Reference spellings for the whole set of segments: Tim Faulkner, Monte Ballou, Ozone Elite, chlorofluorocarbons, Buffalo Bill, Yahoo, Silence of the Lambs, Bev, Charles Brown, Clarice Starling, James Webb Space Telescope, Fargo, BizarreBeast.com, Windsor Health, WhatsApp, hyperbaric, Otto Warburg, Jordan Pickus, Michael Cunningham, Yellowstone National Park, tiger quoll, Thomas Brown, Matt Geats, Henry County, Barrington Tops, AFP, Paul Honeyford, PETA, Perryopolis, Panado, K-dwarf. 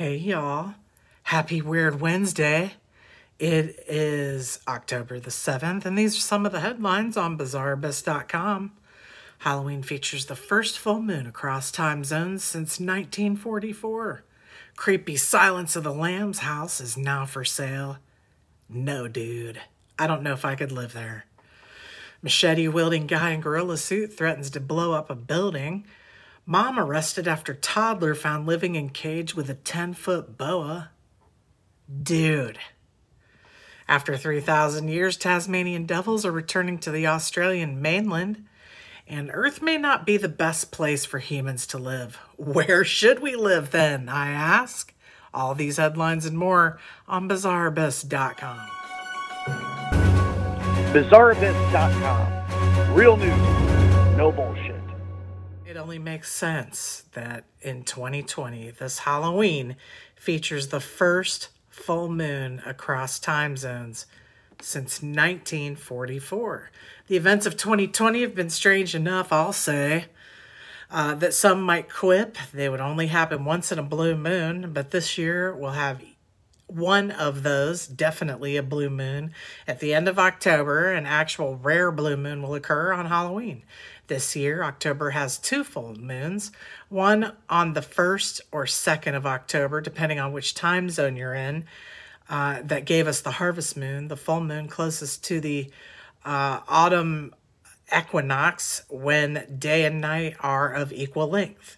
Hey y'all, happy Weird Wednesday. It is October the 7th, and these are some of the headlines on BizarreBeast.com. Halloween features the first full moon across time zones since 1944. Creepy Silence of the Lambs house is now for sale. No, dude. I don't know if I could live there. Machete-wielding guy in gorilla suit threatens to blow up a building. Mom arrested after toddler found living in cage with a 10-foot boa. Dude. After 3,000 years, Tasmanian devils are returning to the Australian mainland. And Earth may not be the best place for humans to live. Where should we live then, I ask? All these headlines and more on BizarreBeast.com. BizarreBeast.com. Real news. No bullshit. It only makes sense that in 2020, this Halloween features the first full moon across time zones since 1944. The events of 2020 have been strange enough, I'll say, that some might quip. They would only happen once in a blue moon, but this year we'll have one of those, definitely a blue moon, at the end of October. An actual rare blue moon will occur on Halloween. This year, October has two full moons, one on the 1st or 2nd of October, depending on which time zone you're in, that gave us the harvest moon. The full moon closest to the autumn equinox, when day and night are of equal length.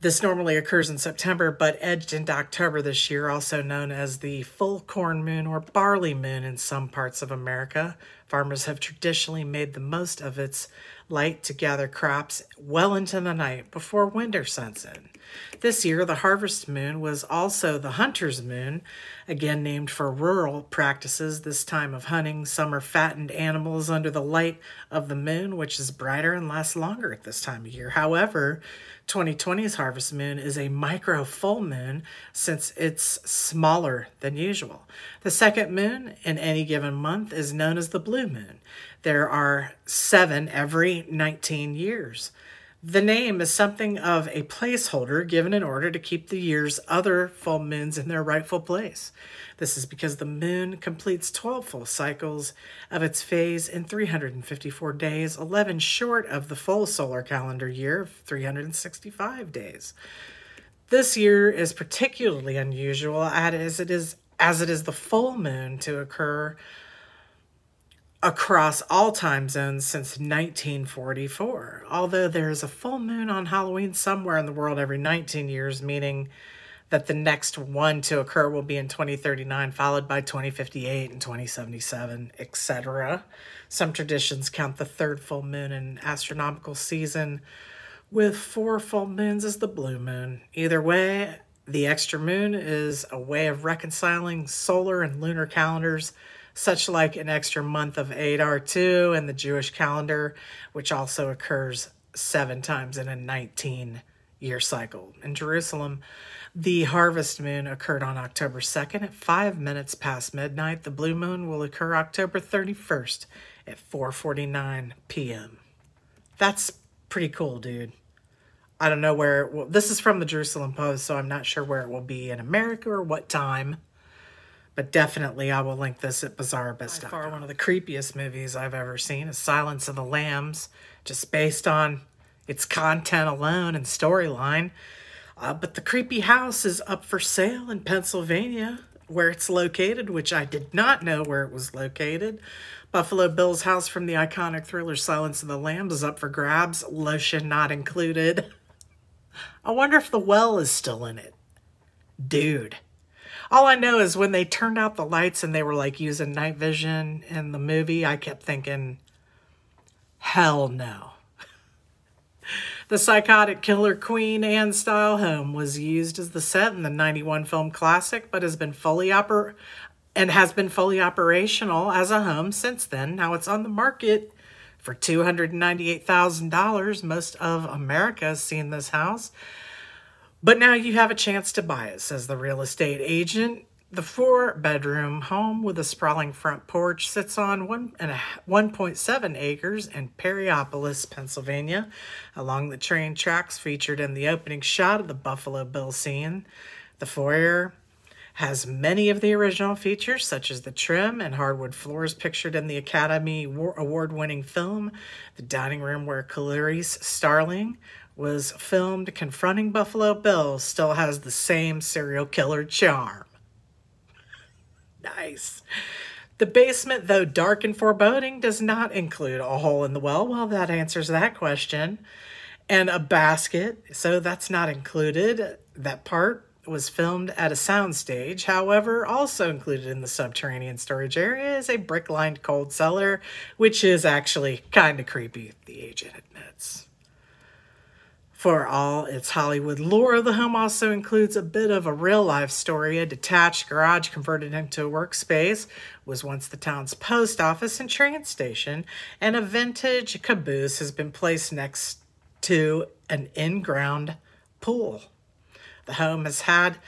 This normally occurs in September, but edged into October this year, also known as the full corn moon or barley moon in some parts of America. Farmers have traditionally made the most of its light to gather crops well into the night before winter sets in. This year, the harvest moon was also the hunter's moon, again named for rural practices this time of hunting. Some are fattened animals under the light of the moon, which is brighter and lasts longer at this time of year. However, 2020's harvest moon is a micro full moon since it's smaller than usual. The second moon in any given month is known as the blue moon. There are 7 every 19 years. The name is something of a placeholder given in order to keep the year's other full moons in their rightful place. This is because the moon completes 12 full cycles of its phase in 354 days, 11 short of the full solar calendar year of 365 days. This year is particularly unusual as it is the full moon to occur across all time zones since 1944. Although there is a full moon on Halloween somewhere in the world every 19 years, meaning that the next one to occur will be in 2039, followed by 2058 and 2077, etc. Some traditions count the third full moon in astronomical season, with 4 full moons as the blue moon. Either way, the extra moon is a way of reconciling solar and lunar calendars, such like an extra month of Adar 2 in the Jewish calendar, which also occurs 7 times in a 19-year cycle. In Jerusalem, the harvest moon occurred on October 2nd at 5 minutes past midnight. The blue moon will occur October 31st at 4:49 p.m. That's pretty cool, dude. I don't know where it will. This is from the Jerusalem Post, so I'm not sure where it will be in America or what time. But definitely, I will link this at BizarreBeast.com. By far, one of the creepiest movies I've ever seen is Silence of the Lambs, just based on its content alone and storyline. But the creepy house is up for sale in Pennsylvania, where it's located, which I did not know where it was located. Buffalo Bill's house from the iconic thriller Silence of the Lambs is up for grabs, lotion not included. I wonder if the well is still in it. Dude. All I know is when they turned out the lights and they were like using night vision in the movie, I kept thinking, hell no. The psychotic killer Queen Anne style home was used as the set in the 91 film classic, but has been fully operational as a home since then. Now it's on the market for $298,000. Most of America has seen this house. But now you have a chance to buy it, says the real estate agent. The 4-bedroom home with a sprawling front porch sits on 1.7 acres in Perryopolis, Pennsylvania, along the train tracks featured in the opening shot of the Buffalo Bill scene. The foyer has many of the original features, such as the trim and hardwood floors pictured in the Academy Award-winning film, the dining room where Clarice Starling was filmed confronting Buffalo Bill still has the same serial killer charm. Nice. The basement, though dark and foreboding, does not include a hole in the well. Well, that answers that question. And a basket, so that's not included. That part was filmed at a soundstage. However, also included in the subterranean storage area is a brick-lined cold cellar, which is actually kind of creepy, the agent admits. For all its Hollywood lore, the home also includes a bit of a real-life story. A detached garage converted into a workspace was once the town's post office and train station, and a vintage caboose has been placed next to an in-ground pool. The home has had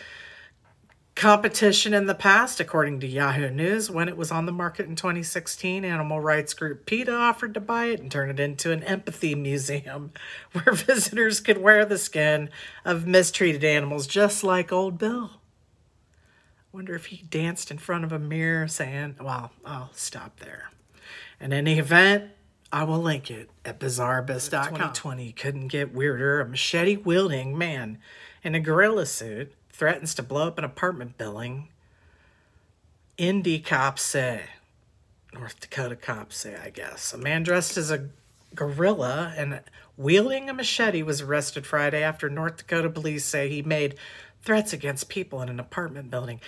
competition in the past, according to Yahoo News. When it was on the market in 2016, animal rights group PETA offered to buy it and turn it into an empathy museum where visitors could wear the skin of mistreated animals, just like old Bill. I wonder if he danced in front of a mirror saying, well, I'll stop there. In any event, I will link it at BizarreBeast.com. 2020 couldn't get weirder. A machete-wielding man in a gorilla suit threatens to blow up an apartment building. Indy cops say, North Dakota cops say, I guess. A man dressed as a gorilla and wielding a machete was arrested Friday after North Dakota police say he made threats against people in an apartment building.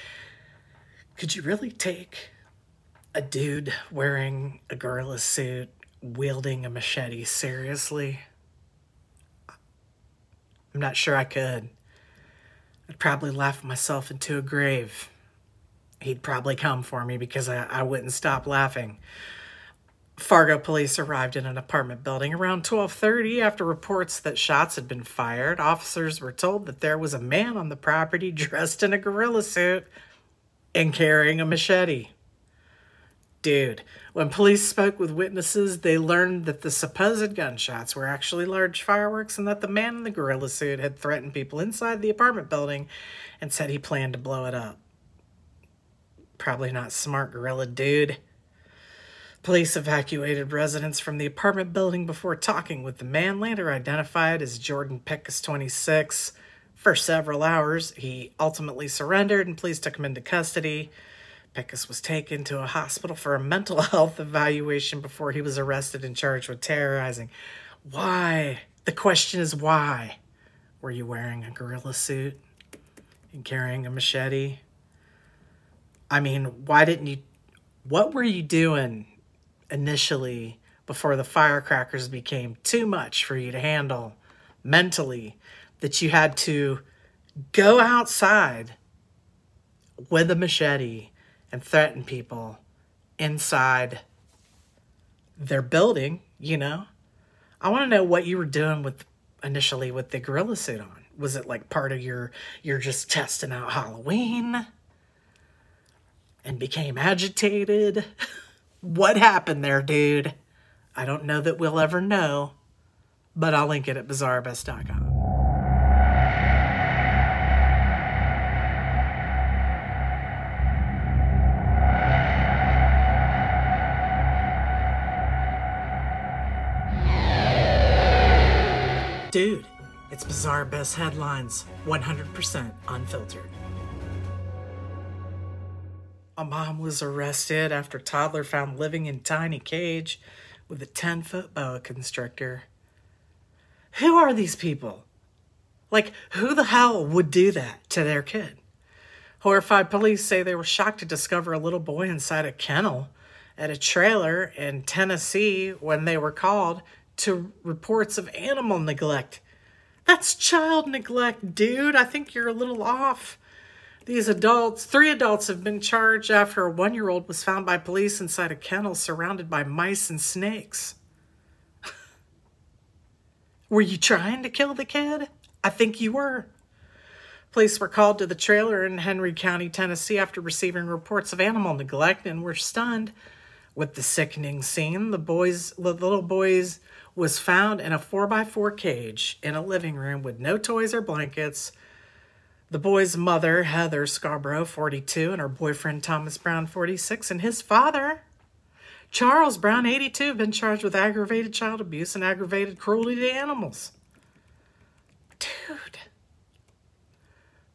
Could you really take a dude wearing a gorilla suit wielding a machete seriously? I'm not sure I could. I'd probably laugh myself into a grave. He'd probably come for me because I wouldn't stop laughing. Fargo police arrived in an apartment building around 12:30 after reports that shots had been fired. Officers were told that there was a man on the property dressed in a gorilla suit and carrying a machete. Dude, when police spoke with witnesses, they learned that the supposed gunshots were actually large fireworks and that the man in the gorilla suit had threatened people inside the apartment building and said he planned to blow it up. Probably not smart, gorilla dude. Police evacuated residents from the apartment building before talking with the man, later identified as Jordan Pickus, 26. For several hours, he ultimately surrendered and police took him into custody. Pickus was taken to a hospital for a mental health evaluation before he was arrested and charged with terrorizing. Why? The question is why? Were you wearing a gorilla suit and carrying a machete? I mean, why didn't you... What were you doing initially before the firecrackers became too much for you to handle mentally that you had to go outside with a machete and threaten people inside their building, you know? I want to know what you were doing initially with the gorilla suit on. Was it like part of you're just testing out Halloween and became agitated? What happened there, dude? I don't know that we'll ever know, but I'll link it at BizarreBeast.com. Dude, it's Bizarre Best Headlines, 100% unfiltered. A mom was arrested after toddler found living in tiny cage with a 10-foot boa constrictor. Who are these people? Like, who the hell would do that to their kid? Horrified police say they were shocked to discover a little boy inside a kennel at a trailer in Tennessee when they were called to reports of animal neglect. That's child neglect, dude. I think you're a little off. Three adults have been charged after a 1-year-old was found by police inside a kennel surrounded by mice and snakes. Were you trying to kill the kid? I think you were. Police were called to the trailer in Henry County, Tennessee after receiving reports of animal neglect and were stunned with the sickening scene. The little boy's was found in a 4x4 cage in a living room with no toys or blankets. The boy's mother, Heather Scarborough, 42, and her boyfriend, Thomas Brown, 46, and his father, Charles Brown, 82, have been charged with aggravated child abuse and aggravated cruelty to animals. Dude.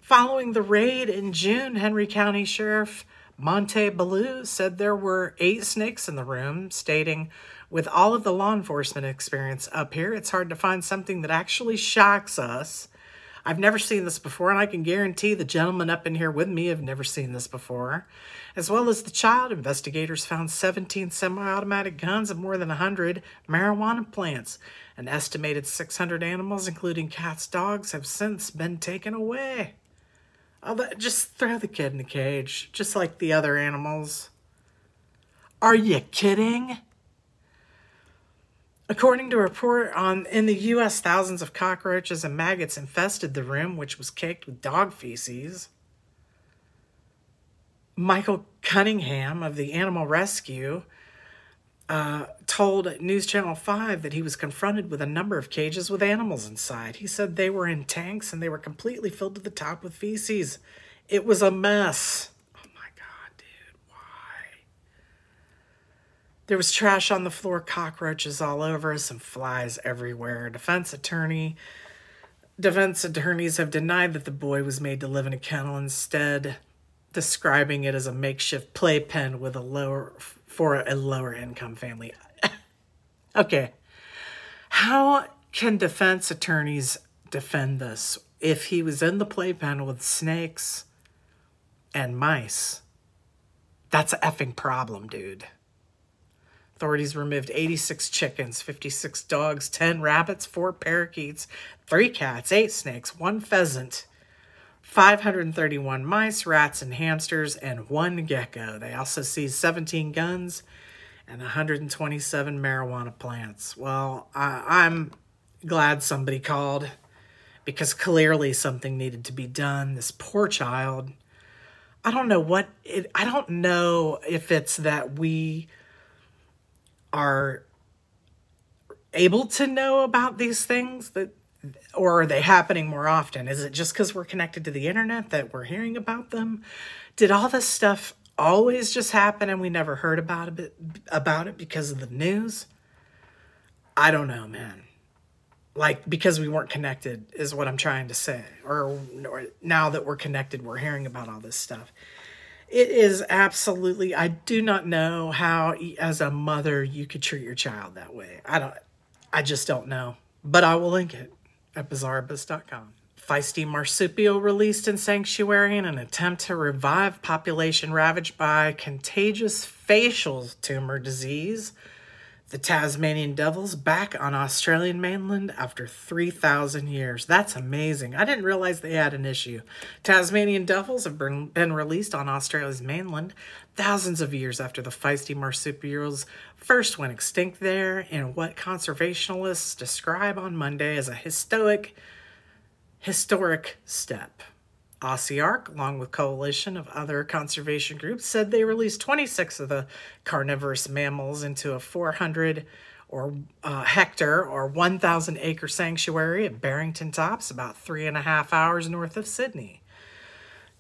Following the raid in June, Henry County Sheriff Monte Ballou said there were 8 snakes in the room, stating, "With all of the law enforcement experience up here, it's hard to find something that actually shocks us. I've never seen this before, and I can guarantee the gentlemen up in here with me have never seen this before." As well as the child, investigators found 17 semi-automatic guns and more than 100 marijuana plants. An estimated 600 animals, including cats, dogs, have since been taken away. Just throw the kid in the cage, just like the other animals. Are you kidding? According to a report in the U.S., thousands of cockroaches and maggots infested the room, which was caked with dog feces. Michael Cunningham of the Animal Rescue told News Channel 5 that he was confronted with a number of cages with animals inside. He said they were in tanks and they were completely filled to the top with feces. It was a mess. There was trash on the floor, cockroaches all over, some flies everywhere. Defense attorneys have denied that the boy was made to live in a kennel, instead describing it as a makeshift playpen for a lower income family. Okay. How can defense attorneys defend this? If he was in the playpen with snakes and mice, that's a effing problem, dude. Authorities removed 86 chickens, 56 dogs, 10 rabbits, 4 parakeets, 3 cats, 8 snakes, 1 pheasant, 531 mice, rats, and hamsters, and 1 gecko. They also seized 17 guns and 127 marijuana plants. Well, I'm glad somebody called, because clearly something needed to be done. This poor child. I don't know if it's that we are able to know about these things, or are they happening more often? Is it just because we're connected to the internet that we're hearing about them? Did all this stuff always just happen and we never heard about it because of the news? I don't know, man. Like, because we weren't connected is what I'm trying to say. Or now that we're connected, we're hearing about all this stuff. It is absolutely, I do not know how, as a mother, you could treat your child that way. I just don't know. But I will link it at BizarreBeast.com. Feisty marsupial released in sanctuary in an attempt to revive population ravaged by contagious facial tumor disease. The Tasmanian devil's back on Australian mainland after 3,000 years. That's amazing. I didn't realize they had an issue. Tasmanian devils have been released on Australia's mainland thousands of years after the feisty marsupials first went extinct there in what conservationists describe on Monday as a historic step. Aussie Ark, along with coalition of other conservation groups, said they released 26 of the carnivorous mammals into a 400 or hectare or 1,000 acre sanctuary at Barrington Tops, about 3.5 hours north of Sydney.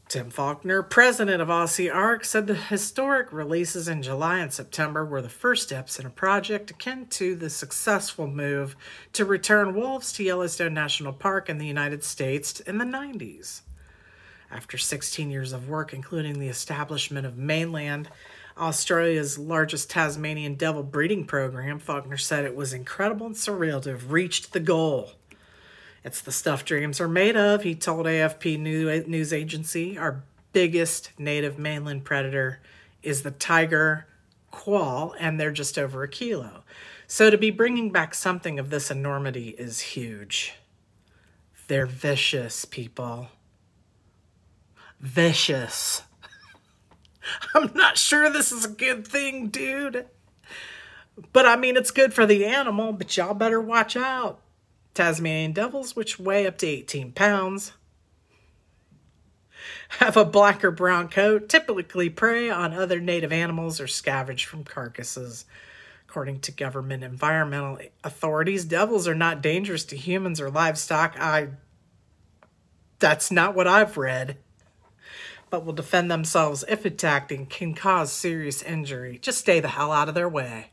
Tim Faulkner, president of Aussie Ark, said the historic releases in July and September were the first steps in a project akin to the successful move to return wolves to Yellowstone National Park in the United States in the 90s. After 16 years of work, including the establishment of mainland Australia's largest Tasmanian devil breeding program, Faulkner said it was incredible and surreal to have reached the goal. It's the stuff dreams are made of, he told AFP news agency. Our biggest native mainland predator is the tiger quoll, and they're just over a kilo. So to be bringing back something of this enormity is huge. They're vicious, people. Vicious. I'm not sure this is a good thing, dude. But I mean, it's good for the animal, but y'all better watch out. Tasmanian devils, which weigh up to 18 pounds, have a black or brown coat, typically prey on other native animals or scavenge from carcasses. According to government environmental authorities, devils are not dangerous to humans or livestock. I That's not what I've read. But will defend themselves if attacked and can cause serious injury. Just stay the hell out of their way.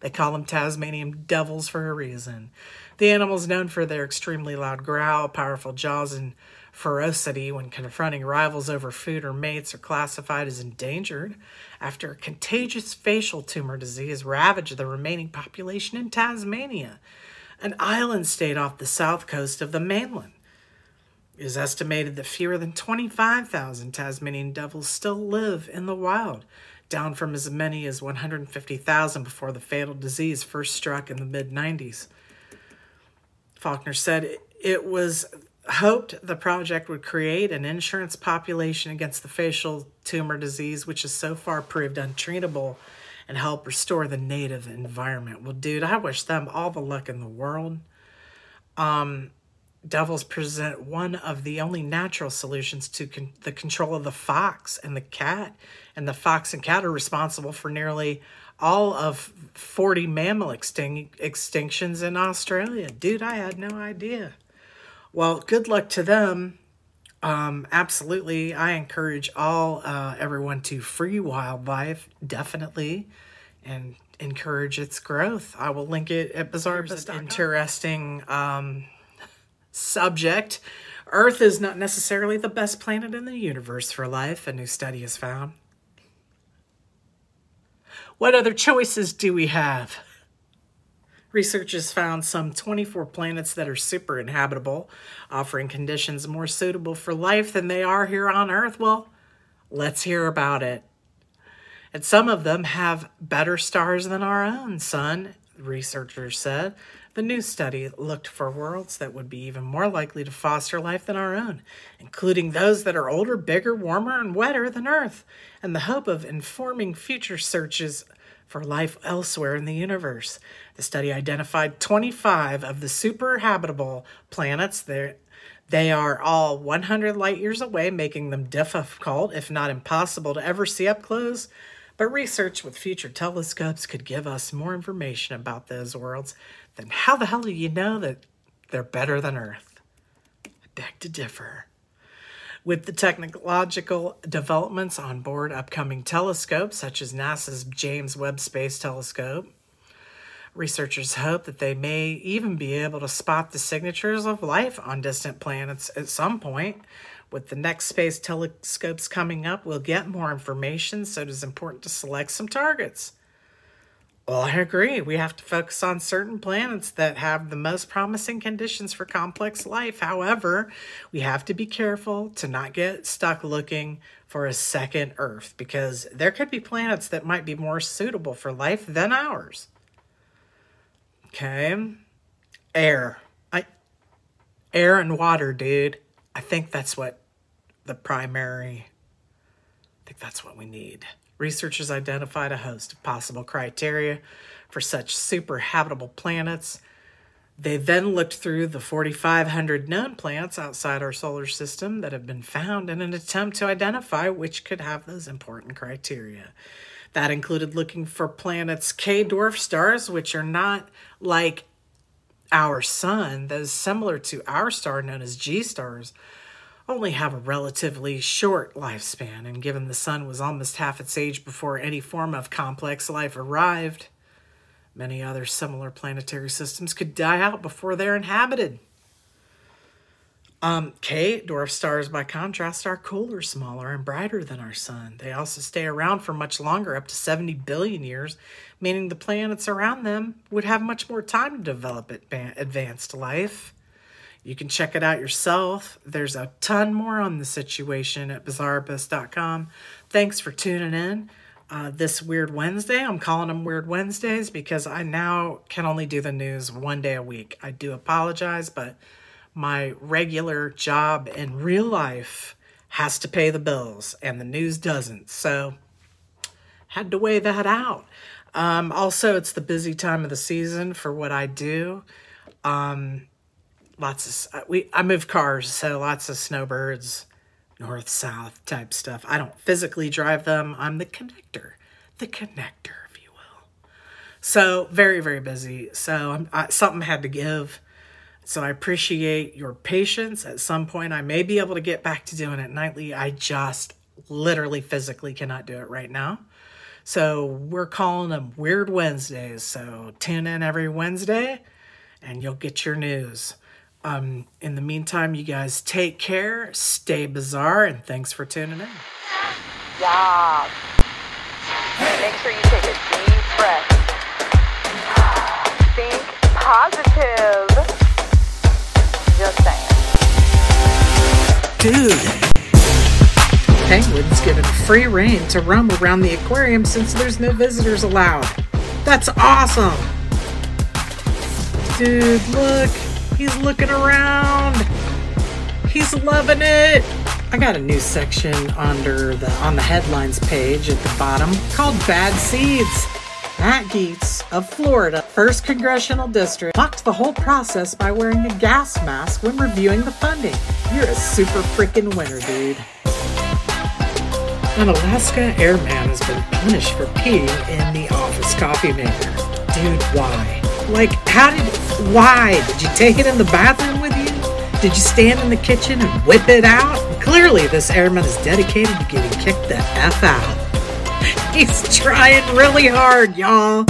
They call them Tasmanian devils for a reason. The animal is known for their extremely loud growl, powerful jaws, and ferocity when confronting rivals over food or mates are classified as endangered after a contagious facial tumor disease ravaged the remaining population in Tasmania, an island state off the south coast of the mainland. It is estimated that fewer than 25,000 Tasmanian devils still live in the wild, down from as many as 150,000 before the fatal disease first struck in the mid-90s. Faulkner said it was hoped the project would create an insurance population against the facial tumor disease, which has so far proved untreatable, and help restore the native environment. Well, dude, I wish them all the luck in the world. Devils present one of the only natural solutions to the control of the fox and the cat. And the fox and cat are responsible for nearly all of 40 mammal extinctions in Australia. Dude, I had no idea. Well, good luck to them. Absolutely. I encourage everyone to free wildlife, definitely, and encourage its growth. I will link it at BizarreBeast.com. Interesting subject. Earth is not necessarily the best planet in the universe for life, a new study has found. What other choices do we have? Researchers found some 24 planets that are super inhabitable, offering conditions more suitable for life than they are here on Earth. Well, let's hear about it. And some of them have better stars than our own sun, researchers said. The new study looked for worlds that would be even more likely to foster life than our own, including those that are older, bigger, warmer, and wetter than Earth, in the hope of informing future searches for life elsewhere in the universe. The study identified 25 of the super habitable planets. They are all 100 light years away, making them difficult, if not impossible, to ever see up close. But research with future telescopes could give us more information about those worlds. Then how the hell do you know that they're better than Earth? I beg to differ. With the technological developments on board upcoming telescopes, such as NASA's James Webb Space Telescope, researchers hope that they may even be able to spot the signatures of life on distant planets at some point. With the next space telescopes coming up, we'll get more information, so it is important to select some targets. Well, I agree. We have to focus on certain planets that have the most promising conditions for complex life. However, we have to be careful to not get stuck looking for a second Earth, because there could be planets that might be more suitable for life than ours. Okay. Air. Air and water, dude. I think that's what we need. Researchers identified a host of possible criteria for such super habitable planets. They then looked through the 4,500 known planets outside our solar system that have been found in an attempt to identify which could have those important criteria. That included looking for planets K-dwarf stars, which are not like our sun. Those similar to our star, known as G-stars, only have a relatively short lifespan, and given the sun was almost half its age before any form of complex life arrived, many other similar planetary systems could die out before they're inhabited. K-dwarf stars, by contrast, are cooler, smaller, and brighter than our sun. They also stay around for much longer, up to 70 billion years, meaning the planets around them would have much more time to develop advanced life. You can check it out yourself. There's a ton more on the situation at BizarreBeast.com. Thanks for tuning in. This Weird Wednesday, I'm calling them Weird Wednesdays because I now can only do the news one day a week. I do apologize, but my regular job in real life has to pay the bills, and the news doesn't. So had to weigh that out. Also, it's the busy time of the season for what I do. I move cars, so lots of snowbirds, north-south type stuff. I don't physically drive them. I'm the connector, if you will. So very, very busy. So something had to give. So I appreciate your patience. At some point, I may be able to get back to doing it nightly. I just literally physically cannot do it right now. So we're calling them Weird Wednesdays. So tune in every Wednesday and you'll get your news. In the meantime, you guys take care, stay bizarre, and thanks for tuning in. Yeah. Make sure you take a deep breath. Think positive. Just saying. Dude. Penguins given free rein to roam around the aquarium since there's no visitors allowed. That's awesome! Dude, look! He's looking around! He's loving it! I got a new section on the headlines page at the bottom called Bad Seeds. Matt Geats of Florida, 1st Congressional District, mocked the whole process by wearing a gas mask when reviewing the funding. You're a super freaking winner, dude. An Alaska airman has been punished for peeing in the office coffee maker. Dude, why? Like, why? Did you take it in the bathroom with you? Did you stand in the kitchen and whip it out? Clearly, this airman is dedicated to getting kicked the F out. He's trying really hard, y'all.